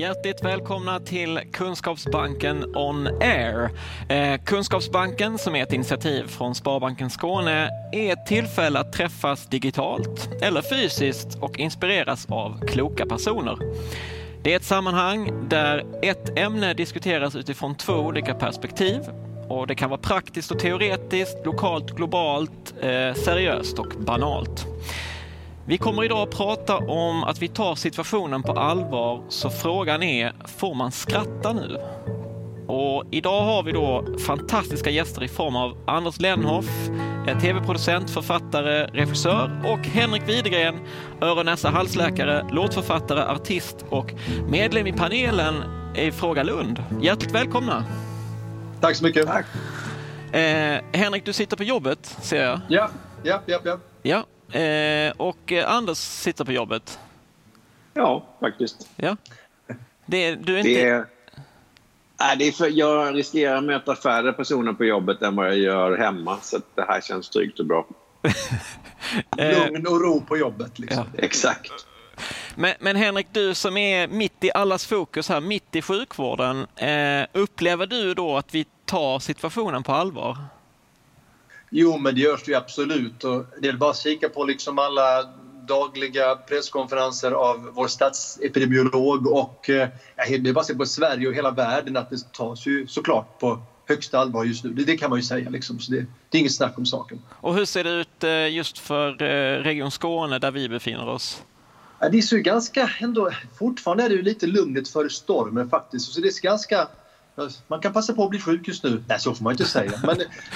Hjärtligt välkomna till Kunskapsbanken On Air. Kunskapsbanken, som är ett initiativ från Sparbanken Skåne, är ett tillfälle att träffas digitalt eller fysiskt och inspireras av kloka personer. Det är ett sammanhang där ett ämne diskuteras utifrån 2 olika perspektiv. Och det kan vara praktiskt och teoretiskt, lokalt, globalt, seriöst och banalt. Vi kommer idag att prata om att vi tar situationen på allvar, så frågan är, får man skratta nu? Och idag har vi då fantastiska gäster i form av Anders Lenhoff, tv-producent, författare, regissör, och Henrik Widegren, öron-näsa-halsläkare, låtförfattare, artist och medlem i panelen i Fråga Lund. Hjärtligt välkomna! Tack så mycket! Tack. Henrik, du sitter på jobbet, ser jag. Ja. Och Anders sitter på jobbet. Ja, faktiskt. Ja. Jag riskerar att möta färre personer på jobbet än vad jag gör hemma, så att det här känns tryggt och bra. Lugn och ro på jobbet liksom. Ja. Exakt. Men Henrik, du som är mitt i allas fokus här, mitt i sjukvården, upplever du då att vi tar situationen på allvar? Jo, men det görs ju absolut, och det är bara att kika på liksom alla dagliga presskonferenser av vår statsepidemiolog, och det är bara att se på Sverige och hela världen att det tas ju såklart på högsta allvar just nu. Det kan man ju säga liksom, så det är inget snack om saken. Och hur ser det ut just för Region Skåne där vi befinner oss? Ja, det är så ganska ändå, fortfarande är det ju lite lugnet för stormen faktiskt, så det är ganska... Man kan passa på att bli sjuk just nu. Nej, så får man inte säga.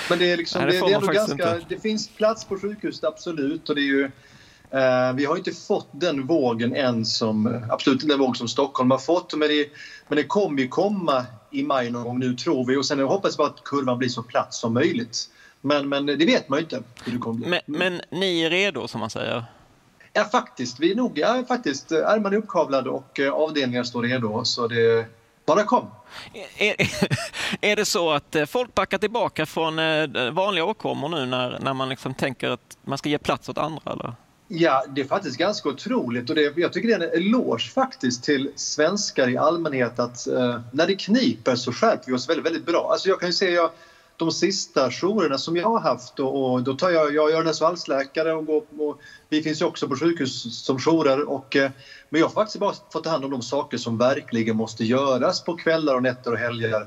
Men det är liksom, nej, det är ändå ganska, det finns plats på sjukhuset, absolut. Och det är ju, vi har inte fått den vågen än som, absolut inte den våg som Stockholm har fått. Men det kommer ju komma i maj någon gång nu, tror vi. Och sen hoppas vi att kurvan blir så platt som möjligt. Men det vet man ju inte hur det kommer bli. Men ni är redo, som man säger? Ja, faktiskt. Vi är nog, ja, faktiskt. Armarna är uppkavlade och avdelningar står redo. Så det... Bara kom. Är det så att folk backar tillbaka från vanliga åkommor nu när man liksom tänker att man ska ge plats åt andra? Eller? Ja, det är faktiskt ganska otroligt, och jag tycker det är en eloge faktiskt till svenskar i allmänhet att när det kniper så skärper vi oss väldigt, väldigt bra. Alltså jag kan ju säga att de sista jourerna som jag har haft, och då tar jag gör näs och halsläkare och går, och vi finns ju också på sjukhus som jourer, och men jag har faktiskt bara fått ta hand om de saker som verkligen måste göras på kvällar och nätter och helger.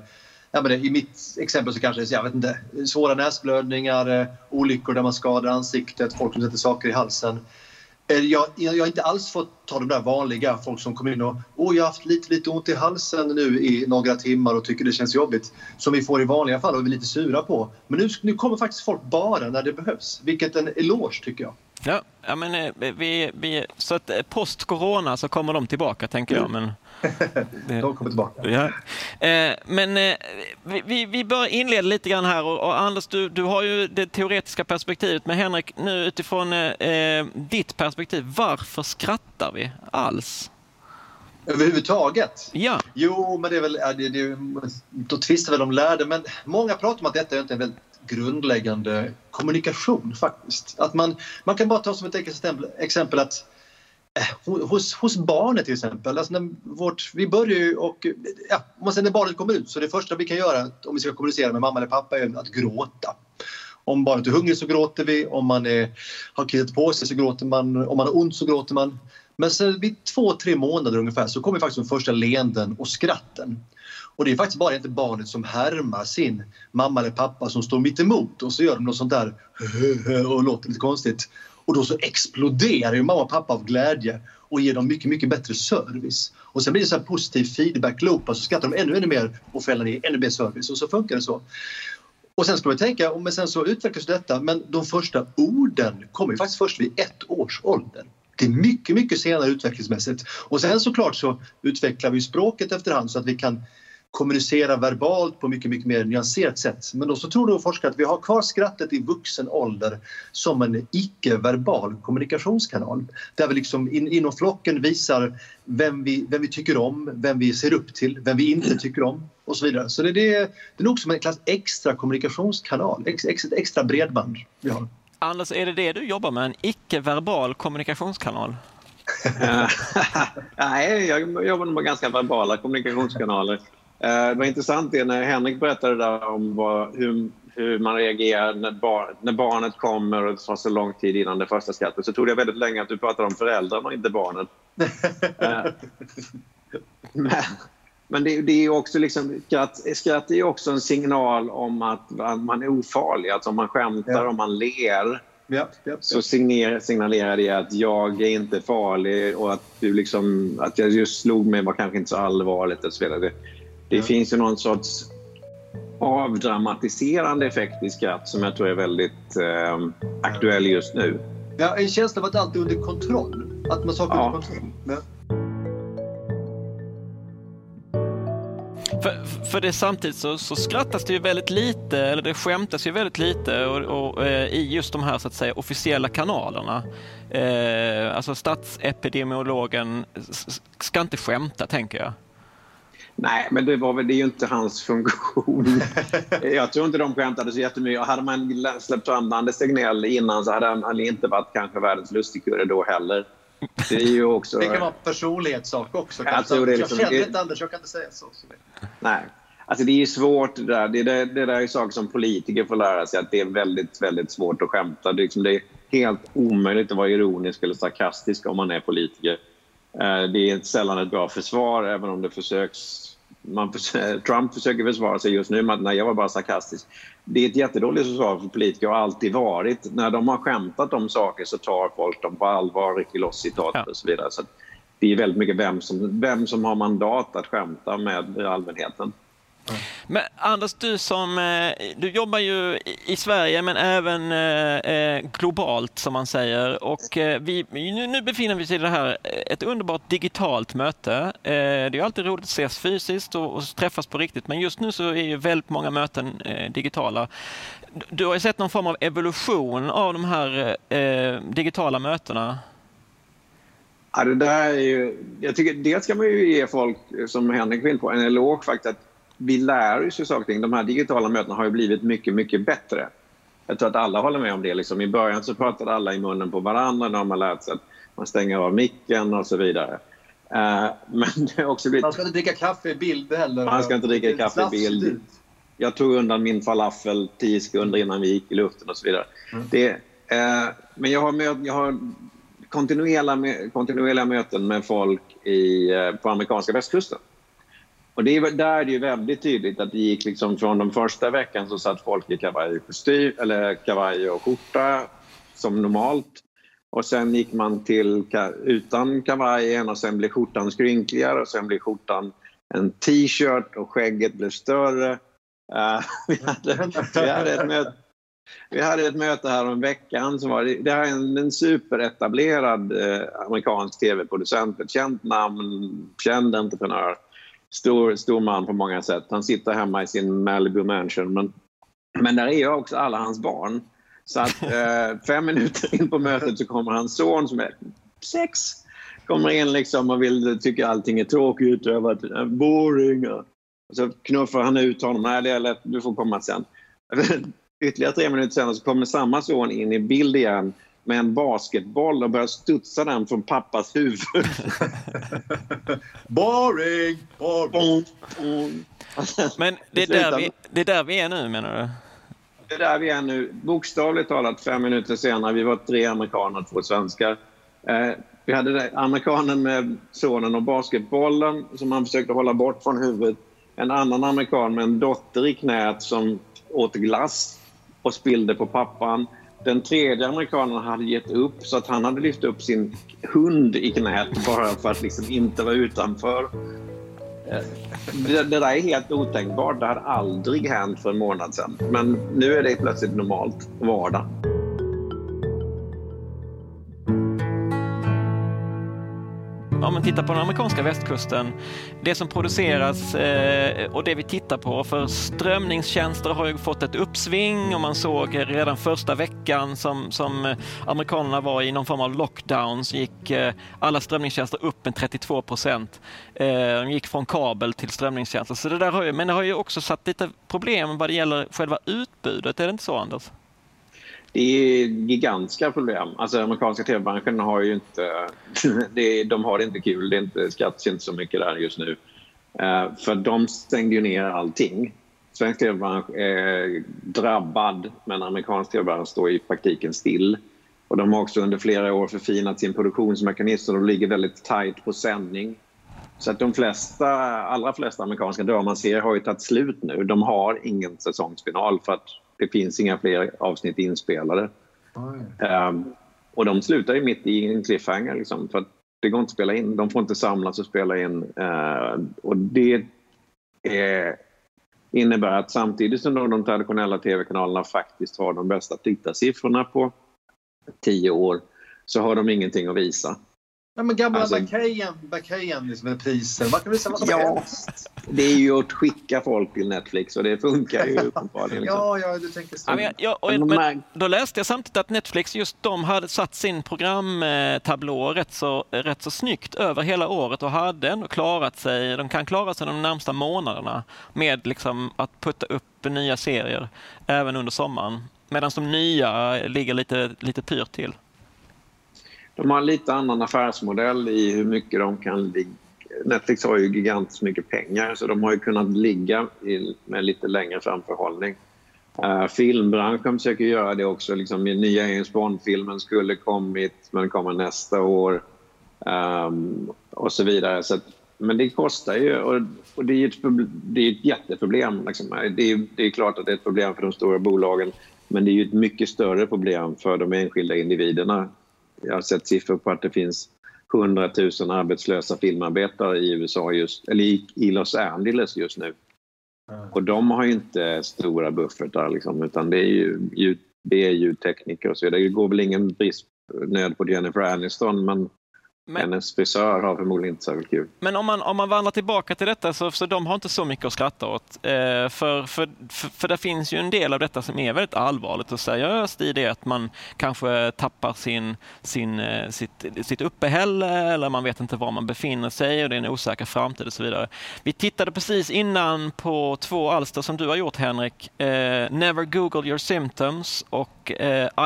Ja, men i mitt exempel så kanske det är, jag vet inte, svåra näsblödningar, olyckor där man skadar ansiktet, folk som sätter saker i halsen. Jag har inte alls fått ta de där vanliga, folk som kommer in och jag har haft lite ont i halsen nu i några timmar och tycker det känns jobbigt, som vi får i vanliga fall och vi är lite sura på. Men nu kommer faktiskt folk bara när det behövs, vilket en eloge tycker jag. Ja men vi så att post-corona så kommer de tillbaka, tänker jag. Men de kommer tillbaka. Ja. Men vi börjar inleda lite grann här, och Anders, du har ju det teoretiska perspektivet, men Henrik, nu utifrån ditt perspektiv, varför skrattar vi alls? Överhuvudtaget? Ja. Jo, men det är väl, då tvistar väl de lärde, men många pratar om att detta är inte en väldigt grundläggande kommunikation faktiskt. Att man kan bara ta som ett exempel att hos barnet till exempel, alltså när vi börjar ju, och om man sen när barnet kommer ut, så det första vi kan göra om vi ska kommunicera med mamma eller pappa är att gråta. Om barnet är hungrig så gråter vi, om man har kliat på sig så gråter man, om man har ont så gråter man. Men sen vid 2-3 månader ungefär så kommer faktiskt de första leenden och skratten. Och det är faktiskt bara inte barnet som härmar sin mamma eller pappa som står mitt emot och så gör de något sånt där och låter lite konstigt. Och då så exploderar ju mamma och pappa av glädje och ger dem mycket, mycket bättre service. Och sen blir det så här positiv feedback-loop, så skrattar de ännu mer och fäller ner ännu mer service. Och så funkar det så. Och sen ska man tänka, men sen så utvecklas detta, men de första orden kommer ju faktiskt först vid 1 års ålder. Det är mycket, mycket senare utvecklingsmässigt. Och sen såklart så utvecklar vi språket efterhand så att vi kan kommunicera verbalt på mycket, mycket mer nyanserat sätt. Men då så tror då forskare att vi har kvar skrattet i vuxen ålder som en icke-verbal kommunikationskanal. Där vi liksom inom flocken visar vem vi tycker om, vem vi ser upp till, vem vi inte tycker om och så vidare. Så det är nog som en klass extra kommunikationskanal, extra bredband vi har. Anders, är det du jobbar med, en icke-verbal kommunikationskanal? Nej, jag jobbar med ganska verbala kommunikationskanaler. Det var intressant det när Henrik berättade där om hur man reagerar när barnet kommer och det tar så lång tid innan det första skrattet. Så tog det väldigt länge att du pratade om föräldrarna och inte barnet. Men det är ju också liksom, skratt är ju också en signal om att man är ofarlig. Alltså om man skämtar, om man ler, så signalerar det att jag är inte farlig och att jag just slog mig var kanske inte så allvarligt och så vidare. Det finns ju någon sorts avdramatiserande effekt i skratt som jag tror är väldigt aktuell just nu. Ja, en känsla av att allt är under kontroll. Att man saknar kontroll. Ja. För det samtidigt så skrattas det ju väldigt lite, eller det skämtas ju väldigt lite i just de här så att säga officiella kanalerna. Alltså statsepidemiologen ska inte skämta, tänker jag. Nej, men det är ju inte hans funktion. Jag tror inte de skämtade så jättemycket. Hade man släppt fram Anders Tegnell innan så hade han inte varit kanske världens lustigkurre då heller. Det är ju också... Det kan vara en personlighetssak också. Jag känner inte Anders, jag kan inte säga så. Nej, alltså det är ju svårt det där. Det där är ju saker som politiker får lära sig, att det är väldigt, väldigt svårt att skämta. Det är helt omöjligt att vara ironisk eller sarkastisk om man är politiker. Det är sällan ett bra försvar, även om det försöks... Trump försöker försvara sig just nu med att nej, jag var bara sarkastisk. Det är ett jättedåligt försvar för politiker och har alltid varit. När de har skämtat om saker så tar folk dem på allvar, rycker loss citat och så vidare. Så det är väldigt mycket vem som har mandat att skämta med allmänheten. Mm. Men Anders, du jobbar ju i Sverige men även globalt som man säger, och nu befinner vi oss i det här, ett underbart digitalt möte. Det är ju alltid roligt att ses fysiskt och träffas på riktigt, men just nu så är ju väldigt många möten digitala. Du har ju sett någon form av evolution av de här digitala mötena. Ja, det där är ju, jag tycker dels ska man ju ge folk som Henrik vill på en eloge faktiskt, att vi lär ju saker. De här digitala mötena har ju blivit mycket, mycket bättre. Jag tror att alla håller med om det. Liksom. I början så pratade alla i munnen på varandra. När man lärt sig att man stänger av micken och så vidare. Men det har också blivit... Man ska inte dricka kaffe i bild heller. Man ska inte dricka kaffe i bild. Jag tog undan min falafel 10 sekunder innan vi gick i luften och så vidare. Mm. Men jag har kontinuerliga möten med folk på amerikanska västkusten. Och där är det ju väldigt tydligt att det gick liksom från de första veckan så satt folk i kavaj och skjorta som normalt. Och sen gick man till utan kavajen och sen blev skjortan skrynkligare och sen blev skjortan en t-shirt och skägget blev större. Vi hade ett möte här om veckan. Det här är en superetablerad amerikansk tv-producent, ett känt namn, känd entreprenör. Stor man på många sätt. Han sitter hemma i sin Malibu Mansion. Men där är jag också alla hans barn. Så att 5 minuter in på mötet så kommer hans son som är 6. Kommer in liksom och vill tycka allting är tråkigt. Boring. Och så knuffar han ut honom. Nej, det är lätt. Du får komma sen. Ytterligare 3 minuter sen så kommer samma son in i bild igen. Med en basketboll och börjar studsa den från pappas huvud. Boring! Boring. Men det är där vi är nu, menar du? det är där vi är nu. Bokstavligt talat 5 minuter senare. Vi var 3 amerikaner och 2 svenskar. Vi hade amerikanen med sonen och basketbollen som han försökte hålla bort från huvudet. En annan amerikan med en dotter i knät som åt glass och spillde på pappan. Den tredje amerikanen hade gett upp så att han hade lyft upp sin hund i knät bara för att liksom inte vara utanför. Det där är helt otänkbart. Det hade aldrig hänt för en månad sedan. Men nu är det plötsligt normalt vardag. Om man tittar på den amerikanska västkusten, det som produceras och det vi tittar på, för strömningstjänster har ju fått ett uppsving och man såg redan första veckan som amerikanerna var i någon form av lockdown så gick alla strömningstjänster upp en 32%. De gick från kabel till strömningstjänster. Så det där har ju, men det har ju också satt lite problem vad det gäller själva utbudet, är det inte så, Anders? Det är gigantiska problem. Alltså, amerikanska tv-branschen har ju inte... de har det inte kul. Det är inte, skattas inte så mycket där just nu. För de stängde ju ner allting. Svensk tv-bransch är drabbad, men amerikansk tv-bransch står i praktiken still. Och de har också under flera år förfinat sin produktionsmekanism och de ligger väldigt tajt på sändning. Så att de allra flesta amerikanska dramanserier har ju tagit slut nu. De har ingen säsongsfinal för att det finns inga fler avsnitt inspelade. Och de slutar ju mitt i en cliffhanger liksom, för att det går inte att spela in. De får inte samlas och spela in. Och det innebär att samtidigt som de traditionella tv-kanalerna faktiskt har de bästa tittarsiffrorna på 10 år så har de ingenting att visa. Ja, men gamla alltså, Backejen liksom med priser. Man kan visa vad som helst. Det är ju att skicka folk till Netflix och det funkar ju uppenbarligen. Liksom. Ja, du tänker så. Men då läste jag samtidigt att Netflix just de hade satt sin programtablå rätt så snyggt över hela året och hade ändå klarat sig. De kan klara sig de närmsta månaderna med liksom att putta upp nya serier även under sommaren. Medan de nya ligger lite pyrt till. De har en lite annan affärsmodell i hur mycket de kan ligga. Netflix har ju gigantiskt mycket pengar så de har ju kunnat ligga med lite längre framförhållning. Filmbranschen försöker göra det också. Liksom, den nya James Bond-filmen skulle kommit men kommer nästa år och så vidare. Så att, men det kostar ju och det är ju ett jätteproblem. Liksom. Det är klart att det är ett problem för de stora bolagen men det är ju ett mycket större problem för de enskilda individerna. Jag har sett siffror på att det finns 100 000 arbetslösa filmarbetare i USA i Los Angeles just nu. Och de har ju inte stora buffertar liksom, utan det är ju ljudtekniker och så vidare. Det går väl ingen bristnöd på Jennifer Aniston men hennes frisör har förmodligen inte så kul. Men om man vandrar tillbaka till detta så de har inte så mycket att skratta åt. För det finns ju en del av detta som är väldigt allvarligt och seriöst i det att man kanske tappar sitt uppehälle eller man vet inte var man befinner sig och det är en osäker framtid och så vidare. Vi tittade precis innan på 2 alster som du har gjort, Henrik. Never Google your symptoms och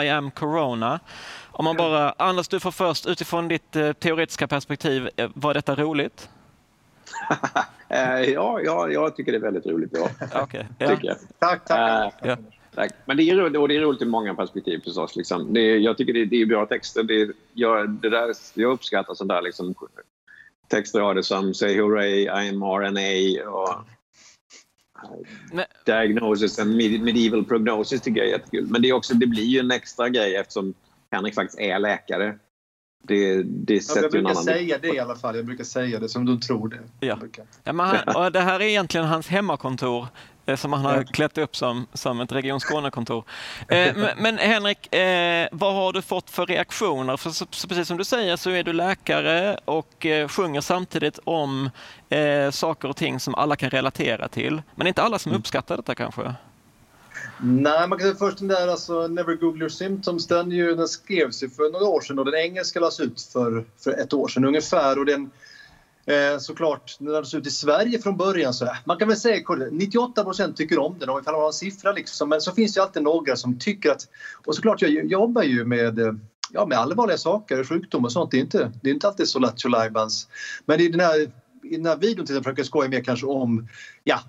I am Corona. Om man bara, Anders, du får först utifrån ditt teoretiska perspektiv, var detta roligt? Jag tycker det är väldigt roligt. Ja. Okay, ja. Tycker jag. Tack. Ja. Tack. Men det är roligt, och det är roligt i många perspektiv förstås. Liksom. Jag tycker det är bra texter. Jag uppskattar sådana där liksom, texter jag hade som Say Hooray, I am RNA och Diagnosis and Medieval Prognosis tycker jag är jättekul. Men det blir ju en extra grej eftersom Henrik faktiskt är läkare. Jag brukar säga det som du tror det. Ja. Och det här är egentligen hans hemmakontor som han har klätt upp som ett Region Skåne-kontor. Men Henrik, vad har du fått för reaktioner? För så precis som du säger så är du läkare och sjunger samtidigt om saker och ting som alla kan relatera till. Men inte alla som uppskattar detta kanske? Nej, man kan säga först den där alltså, Never Google your symptoms, den skrevs ju för några år sedan och den engelska lades ut för 1 år sedan ungefär och den såklart, den lades ut i Sverige från början så man kan väl säga 98% tycker om den om ifall man har en siffra liksom, men så finns det ju alltid några som tycker att, och såklart jag jobbar ju med allvarliga saker, sjukdom och sånt, det är inte alltid så lätt att lajbans, men det är den här i den här videon till jag försöker skoja mer kanske om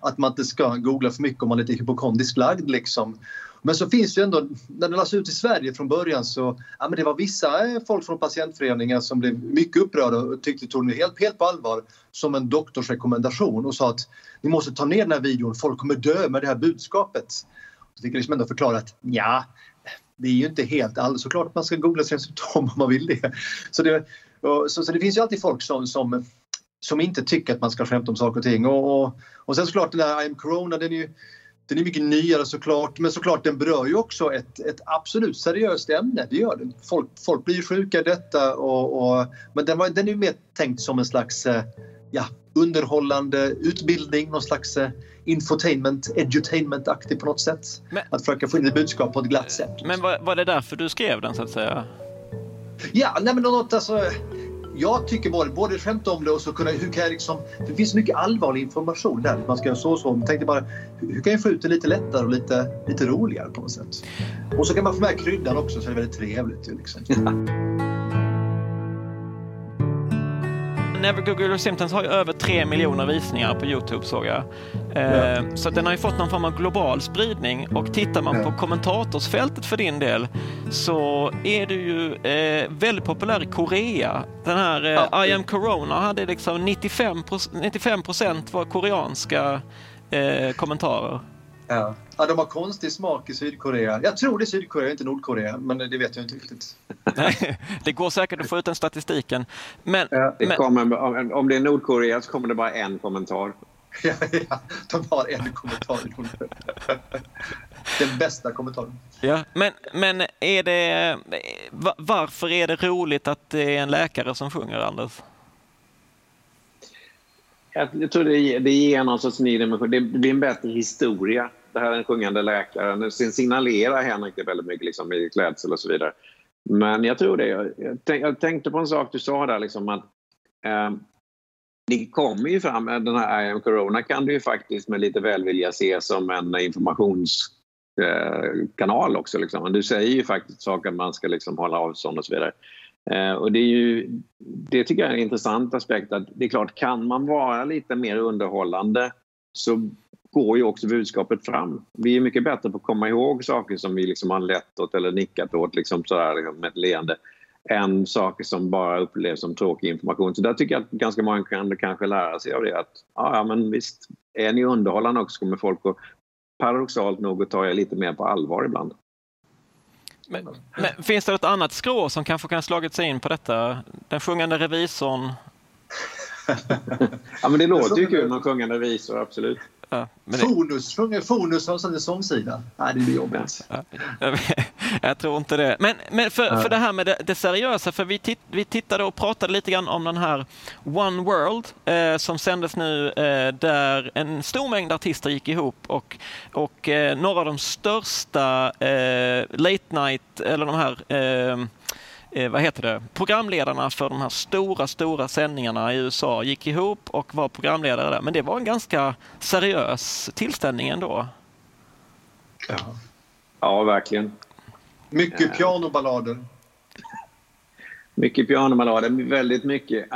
att man inte ska googla för mycket om man är lite hypokondiskt lagd liksom. Men så finns ju ändå, när den lades ut i Sverige från början så ja, men det var vissa folk från patientföreningen som blev mycket upprörda och tyckte tog det helt på allvar som en doktorsrekommendation och sa att ni måste ta ner den här videon, folk kommer dö med det här budskapet. Så fick jag liksom ändå förklara att ja, det är ju inte helt alls. Såklart att man ska googla sina symptom om man vill det. Så det finns ju alltid folk som inte tycker att man ska skämta om saker och ting. Och sen såklart den här I am Corona, den är mycket nyare såklart. Men såklart den berör ju också ett absolut seriöst ämne. Det gör den. Folk blir sjuka i detta. Men den är ju mer tänkt som en slags underhållande utbildning. Någon slags infotainment, edutainment-aktig på något sätt. Men, att försöka få in ett budskap på ett glatt sätt. Men var det därför du skrev den så att säga? Ja, nej men något alltså... Jag tycker både skämt om det och så kunna, hur kan jag liksom, det finns mycket allvarlig information där man ska göra så. Man tänkte bara, hur kan jag få ut det lite lättare och lite roligare på något sätt. Och så kan man få med kryddan också så det är väldigt trevligt ju liksom. Never Google your symptoms har ju över 3 miljoner visningar på YouTube såg jag. Så den har ju fått någon form av global spridning och tittar man på kommentatorsfältet för din del så är du ju väldigt populär i Korea. Den här I am Corona hade liksom 95% var koreanska kommentarer. Ja. Ja, de har konstig smak i Sydkorea. Jag tror det är Sydkorea, inte Nordkorea, men det vet jag inte riktigt. Nej, det går säkert att få ut den statistiken. Men, om det är Nordkorea så kommer det bara en kommentar. Ja, de har en kommentar. Den bästa kommentaren. Ja, men är det, varför är det roligt att det är en läkare som sjunger, Anders? Jag tror det ger någon sorts ny dimension. Det blir en bättre historia. Det här är en sjungande läkare. Sen signalerar Henrik det väldigt mycket liksom, i klädsel och så vidare. Men jag tror det. Jag tänkte på en sak du sa där. Liksom, att, det kommer ju fram. Den här I am Corona kan du ju faktiskt med lite välvilja se som en informationskanal också. Liksom. Du säger ju faktiskt saker man ska liksom, hålla avstånd och så vidare. Och det tycker jag är en intressant aspekt. Att det är klart, kan man vara lite mer underhållande så går ju också budskapet fram. Vi är mycket bättre på att komma ihåg saker som vi liksom har lett åt eller nickat åt liksom sådär, liksom med ett leende än saker som bara upplevs som tråkig information. Så där tycker jag att ganska många kan kanske lära sig av det. Att, ja, men visst, är ni underhållande också kommer folk och paradoxalt nog tar jag lite mer på allvar ibland. Men finns det något annat skrå som kanske kan ha slagit sig in på detta? Den sjungande revisorn? Ja, men det låter ju kul med sjungande revisor, absolut. Ja, men Fonus har en sångsida. Nej, det är jobbigt. Ja, jag tror inte det. Men för det här med det seriösa, för vi tittade och pratade lite grann om den här One World som sändes nu där en stor mängd artister gick ihop och några av de största late night, eller de här... programledarna för de här stora sändningarna i USA gick ihop och var programledare där. Men det var en ganska seriös tillställning ändå. Ja, verkligen. Mycket pianoballader. Mycket pianoballader, väldigt mycket.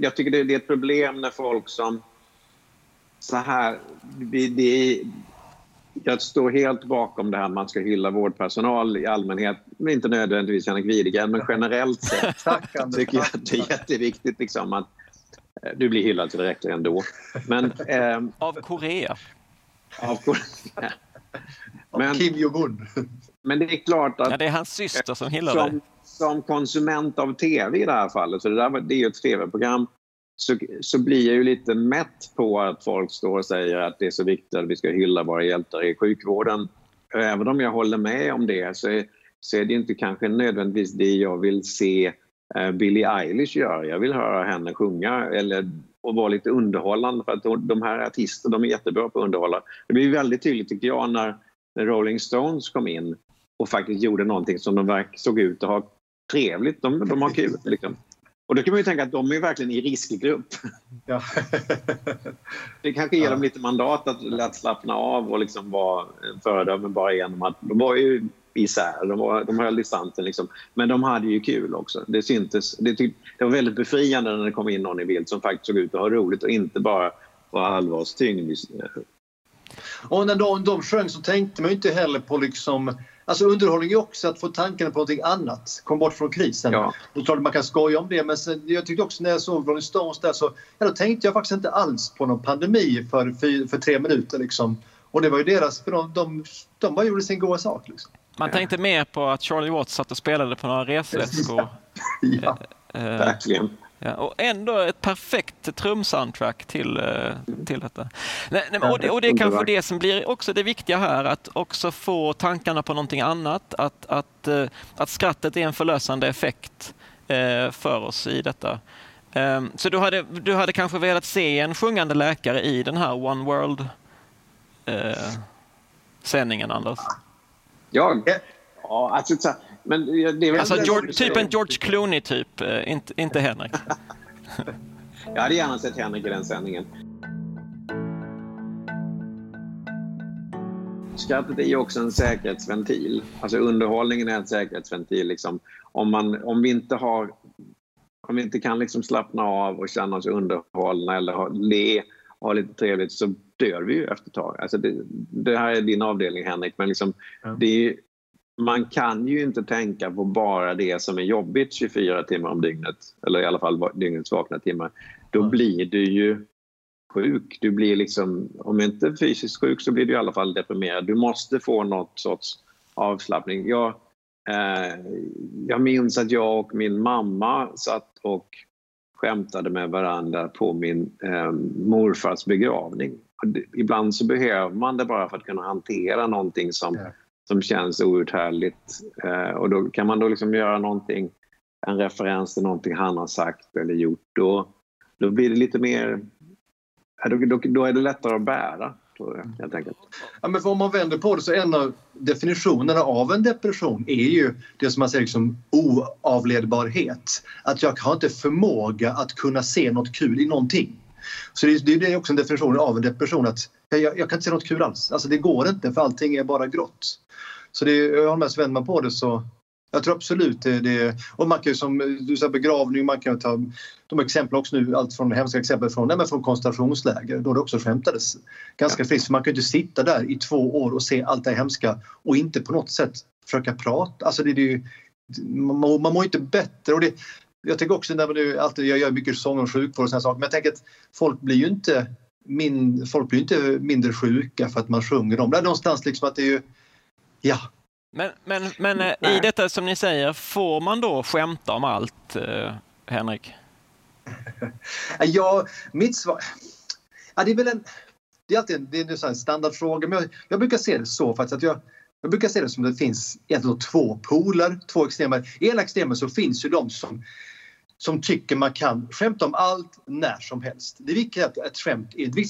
Jag tycker det är ett problem när folk som så här... Jag står helt bakom det här man ska hylla vårdpersonal i allmänhet, men inte nödvändigtvis Henrik Widegren, men generellt sett tycker jag att det är jätteviktigt liksom, att du blir hyllad direkt ändå. Men, av Korea. Av Korea. Men, av Kim Jong-un. Men det är klart att... Ja, det är hans syster som hyllar dig. Som konsument av tv i det här fallet, så det är ju ett tv-program. Så blir jag ju lite mätt på att folk står och säger att det är så viktigt att vi ska hylla våra hjältar i sjukvården. Även om jag håller med om det så är det inte kanske nödvändigtvis det jag vill se Billie Eilish göra. Jag vill höra henne sjunga och vara lite underhållande, för att de här artisterna, de är jättebra på att underhålla. Det blir väldigt tydligt tycker jag när Rolling Stones kom in och faktiskt gjorde någonting som de såg ut att ha trevligt. De har kul liksom. Och då kan man ju tänka att de är verkligen i riskgrupp. Ja. Det kanske ger dem lite mandat att slappna av och liksom vara föredömen bara genom att de var ju isär, de höll distansen liksom. Men de hade ju kul också. Det syntes, det var väldigt befriande när det kom in någon i bild som faktiskt såg ut att ha roligt och inte bara var allvarstyngd. Och när de sjöng så tänkte man ju inte heller på liksom... Alltså underhållning är också att få tankarna på någonting annat. Kom bort från krisen. Ja. Då tror jag man kan skoja om det. Men sen, jag tyckte också när jag såg Rolling Stones där så... Ja, då tänkte jag faktiskt inte alls på någon pandemi för 3 minuter liksom. Och det var ju deras... För de bara gjorde sin goda sak liksom. Man tänkte mer på att Charlie Watts satt och spelade på några resväskor. Ja, verkligen. Ja, och ändå ett perfekt trumsoundtrack till detta. Och det är kanske det som blir också det viktiga här, att också få tankarna på någonting annat, att skrattet är en förlösande effekt för oss i detta. Så du hade kanske velat se en sjungande läkare i den här One World sändningen, Anders? Ja, alltså... Men det är alltså typ en George Clooney typ, inte Henrik. Jag hade gärna sett Henrik i den sändningen. Skrattet är ju också en säkerhetsventil. Alltså underhållningen är en säkerhetsventil. Liksom. Om vi inte kan liksom slappna av och känna oss underhållna eller le och ha lite trevligt, så dör vi ju efter ett tag. Alltså det här är din avdelning, Henrik, men liksom, det är ju... Man kan ju inte tänka på bara det som är jobbigt 24 timmar om dygnet. Eller i alla fall dygnets vakna timmar. Då blir du ju sjuk. Du blir liksom, om inte fysiskt sjuk så blir du i alla fall deprimerad. Du måste få något sorts avslappning. Jag minns att jag och min mamma satt och skämtade med varandra på min morfars begravning. Ibland så behöver man det bara för att kunna hantera någonting som känns outhärdligt. Och då kan man då liksom göra någonting, en referens till någonting han har sagt eller gjort. Då blir det lite mer... Då är det lättare att bära, tror jag, helt enkelt. Ja, men om man vänder på det så en av definitionerna av en depression är ju det som man säger liksom oavledbarhet. Att jag har inte förmåga att kunna se något kul i någonting. Så det är också en definition av en depression, att jag kan inte se något kul alls. Alltså det går inte, för allting är bara grått. Så jag har med sig, vänder man på det så... Jag tror absolut det. Och man kan ju, som du sa, begravning, man kan ju ta de exempel också nu, allt från hemska exempel från koncentrationsläger, då det också skämtades ganska friskt. Man kan ju inte sitta där i 2 år och se allt det hemska och inte på något sätt försöka prata. Alltså det är ju... Man mår inte bättre, och det... Jag tänker också, jag gör mycket sång om sjukvård och sådana saker, men jag tänker att folk blir ju inte mindre sjuka för att man sjunger dem. Det är någonstans liksom att det är ju... Ja. Men i detta som ni säger, får man då skämta om allt, Henrik? Ja, mitt svar... Ja, det är väl en... Det är alltid en standardfråga, men jag brukar se det så faktiskt att jag brukar se det som att det finns egentligen 2 poler, 2 extremer. I ena extremen så finns ju de som tycker man kan skämta om allt när som helst. Det viktiga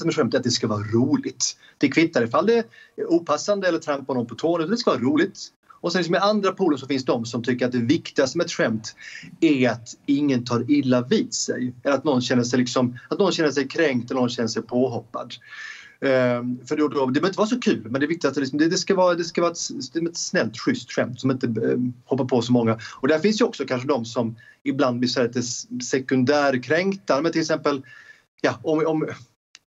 med skämt är att det ska vara roligt. Det kvittar ifall det är opassande eller trampar någon på tårna. Det ska vara roligt. Och sen med andra poler så finns de som tycker att det viktigaste med ett skämt är att ingen tar illa vid sig. Eller att någon känner sig, kränkt eller någon känner sig påhoppad. För då, det behöver inte vara så kul, men det är viktigt att det ska vara ett snällt, schysst skämt som inte hoppar på så många. Och där finns ju också kanske de som ibland blir så här lite sekundärkränkta, men till exempel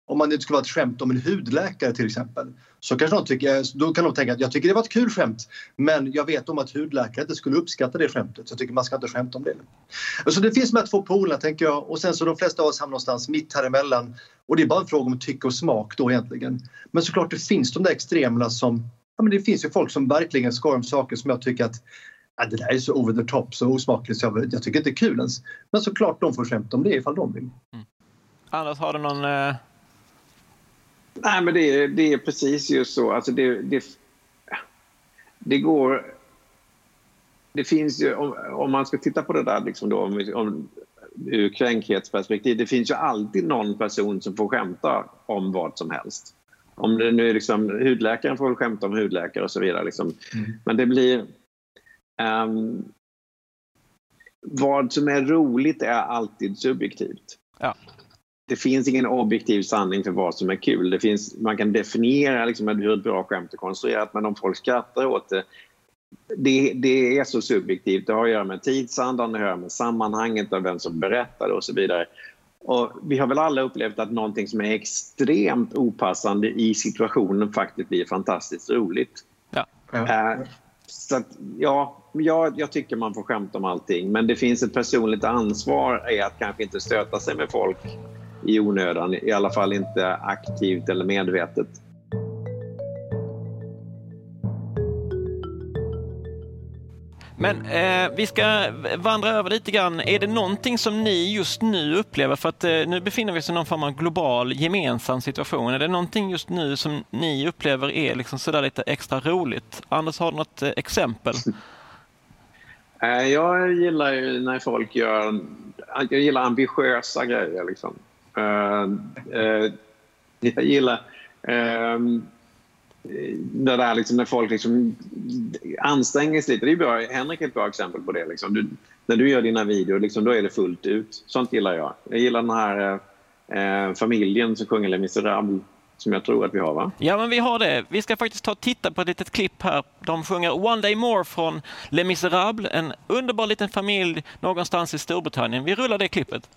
om man inte skulle vara ett skämt om en hudläkare till exempel, så kanske då kan de tänka att jag tycker det var ett kul skämt, men jag vet om att hudläkare inte skulle uppskatta det skämtet, så jag tycker man ska inte skämta om det. Så det finns de här 2 polerna, tänker jag, och sen så de flesta av oss hamnar någonstans mitt här emellan, och det är bara en fråga om tycke och smak då egentligen. Men såklart det finns de där extremerna som, ja men det finns ju folk som verkligen skojar om saker som jag tycker att det där är så over the top, så osmakligt, så jag tycker inte det är kul ens. Men såklart de får skämta om det ifall de vill. Mm. Anders, har du någon... Nej, men det är precis just så. Alltså det går... Det finns ju, om man ska titta på det där liksom då, ur kränkhetsperspektiv, det finns ju alltid någon person som får skämta om vad som helst. Om det nu är liksom, hudläkaren får skämta om hudläkare och så vidare. Liksom. Mm. Men det blir... vad som är roligt är alltid subjektivt. Ja. Det finns ingen objektiv sanning för vad som är kul. Man kan definiera liksom hur ett bra skämt är konstruerat, men om folk skrattar åt det är så subjektivt. Det har att göra med tidsandan, det har att göra med sammanhanget av vem som berättar och så vidare. Och vi har väl alla upplevt att någonting som är extremt opassande i situationen faktiskt blir fantastiskt roligt. Ja. Så att, ja, jag tycker man får skämta om allting. Men det finns ett personligt ansvar i att kanske inte stöta sig med folk i onödan. I alla fall inte aktivt eller medvetet. Men vi ska vandra över lite grann. Är det någonting som ni just nu upplever? För att nu befinner vi oss i någon form av global gemensam situation. Är det någonting just nu som ni upplever är liksom sådär lite extra roligt? Anders, har du något exempel? Jag gillar ju när folk gör... Jag gillar ambitiösa grejer. Liksom. Jag gillar... Det där liksom när folk liksom anstränger sig lite. Det är bra. Henrik är ett bra exempel på det. Liksom. När du gör dina videor, liksom, då är det fullt ut. Sånt gillar jag. Jag gillar den här familjen som sjunger Les Misérables, som jag tror att vi har, va? Ja, men vi har det. Vi ska faktiskt ta och titta på ett litet klipp här. De sjunger One Day More från Les Misérables. En underbar liten familj någonstans i Storbritannien. Vi rullar det klippet.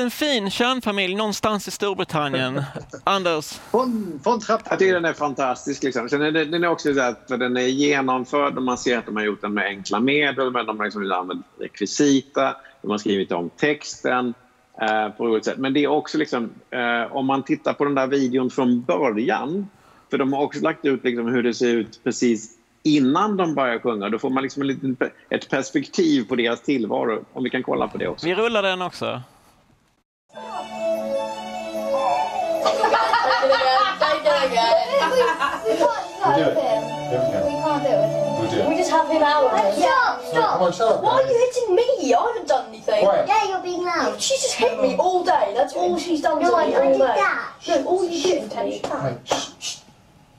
En fin kärnfamilj någonstans i Storbritannien. Anders? Jag tycker den är fantastisk. Liksom. Den är också så att den är genomförd och man ser att de har gjort den med enkla medel, men de har liksom använt rekvisita, de har skrivit om texten på något sätt. Men det är också liksom, om man tittar på den där videon från början, för de har också lagt ut liksom hur det ser ut precis innan de börjar sjunga, då får man liksom ett perspektiv på deras tillvaro, om vi kan kolla på det också. Vi rullar den också. We just have him out. Shut up. Why are you hitting me? I haven't done anything. Quiet. Yeah, you're being loud. She just hit me all day. That's all she's done to me all day. No, all you did, Penny.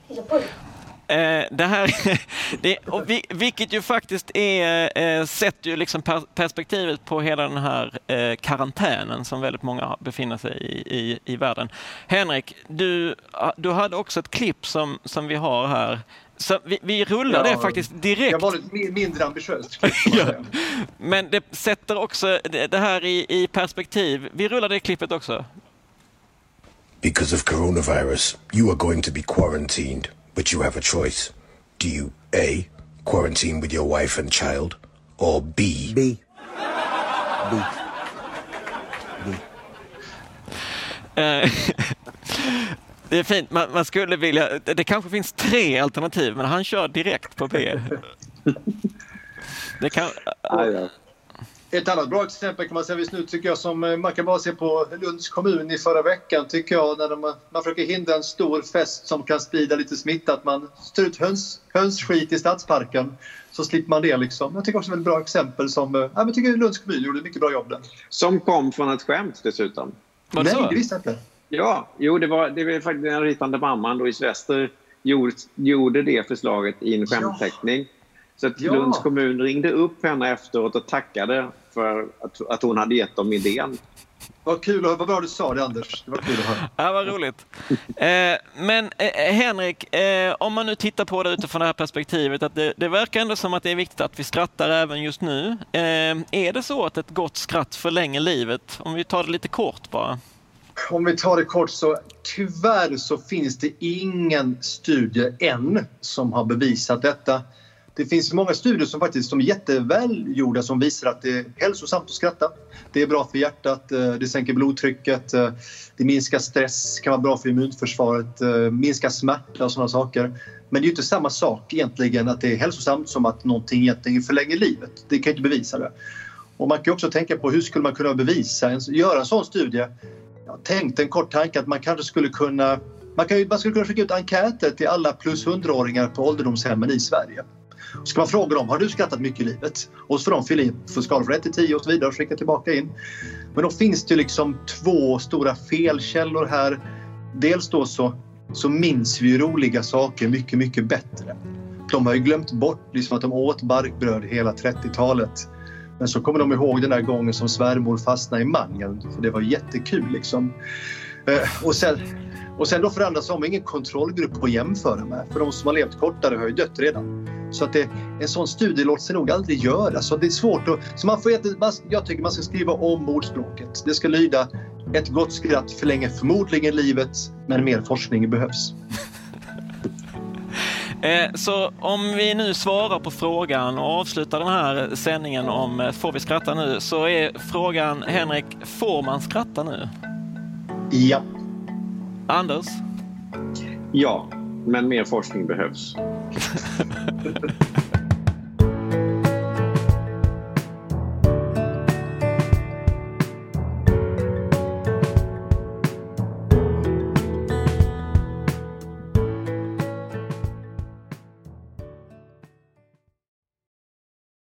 He's a bully. Det här, vilket ju faktiskt är, sätter ju liksom perspektivet på hela den här karantänen som väldigt många befinner sig i världen. Henrik, du hade också ett klipp som vi har här. Så vi rullar det faktiskt direkt. Jag var lite mindre ambitiös. Ja. Men det sätter också det här i perspektiv. Vi rullar det klippet också. Because of coronavirus, you are going to be quarantined. But you have a choice. Do you A, quarantine with your wife and child, or B. Det är fint. Man skulle vilja... Det kanske finns 3 alternativ, men han kör direkt på B. Det kan... Ett annat bra exempel kan man säga just nu, tycker jag, som man kan bara se på Lunds kommun i förra veckan, tycker jag, när man försöker hindra en stor fest som kan sprida lite smitta, att man styr ut hönsskit i stadsparken, så slipper man det liksom. Jag tycker också det är ett bra exempel som, jag tycker Lunds kommun gjorde mycket bra jobb där. Som kom från ett skämt dessutom. Var det? Nej, det visste jag inte. Ja, det var faktiskt den ritande mamman då i Sväster gjorde det förslaget i en skämtteckning. Ja. Så att Lunds kommun ringde upp henne efteråt och tackade för att hon hade gett dem idén. Vad kul att höra. Vad bra du sa det, Anders. Det var kul att höra. Ja, vad roligt. Men Henrik, om man nu tittar på det utifrån det här perspektivet, att det verkar ändå som att det är viktigt att vi skrattar även just nu. Är det så att ett gott skratt förlänger livet? Om vi tar det lite kort bara. Om vi tar det kort så tyvärr så finns det ingen studie än som har bevisat detta. Det finns många studier som faktiskt är jättevälgjorda som visar att det är hälsosamt att skratta. Det är bra för hjärtat, det sänker blodtrycket, det minskar stress, kan vara bra för immunförsvaret, minskar smärta och sådana saker. Men det är ju inte samma sak egentligen att det är hälsosamt som att någonting egentligen förlänger livet. Det kan ju inte bevisa det. Och man kan också tänka på hur skulle man kunna bevisa, göra en sån studie. Jag tänkte en kort tanke att man kanske skulle kunna, man skulle kunna skicka ut enkäter till alla plus 100-åringar på ålderdomshemmen i Sverige. Ska man fråga dem, har du skattat mycket i livet? Och så får de fylla in för skalan från 1 till 10 och så vidare och skicka tillbaka in. Men då finns det liksom 2 stora felkällor här. Dels då så minns vi roliga saker mycket, mycket bättre. De har ju glömt bort liksom att de åt barkbröd hela 30-talet. Men så kommer de ihåg den där gången som svärmor fastnade i mangen. För det var jättekul liksom. Och sen då förändras om ingen kontrollgrupp att jämföra med. För de som har levt kortare har ju dött redan. Så att en sån studie låter sig nog aldrig göra. Så det är svårt att... Så jag tycker man ska skriva om ordspråket. Det ska lyda: ett gott skratt förlänger förmodligen livet, men mer forskning behövs. Så om vi nu svarar på frågan och avslutar den här sändningen om får vi skratta nu, så är frågan, Henrik, får man skratta nu? Ja. Anders? Ja, men mer forskning behövs.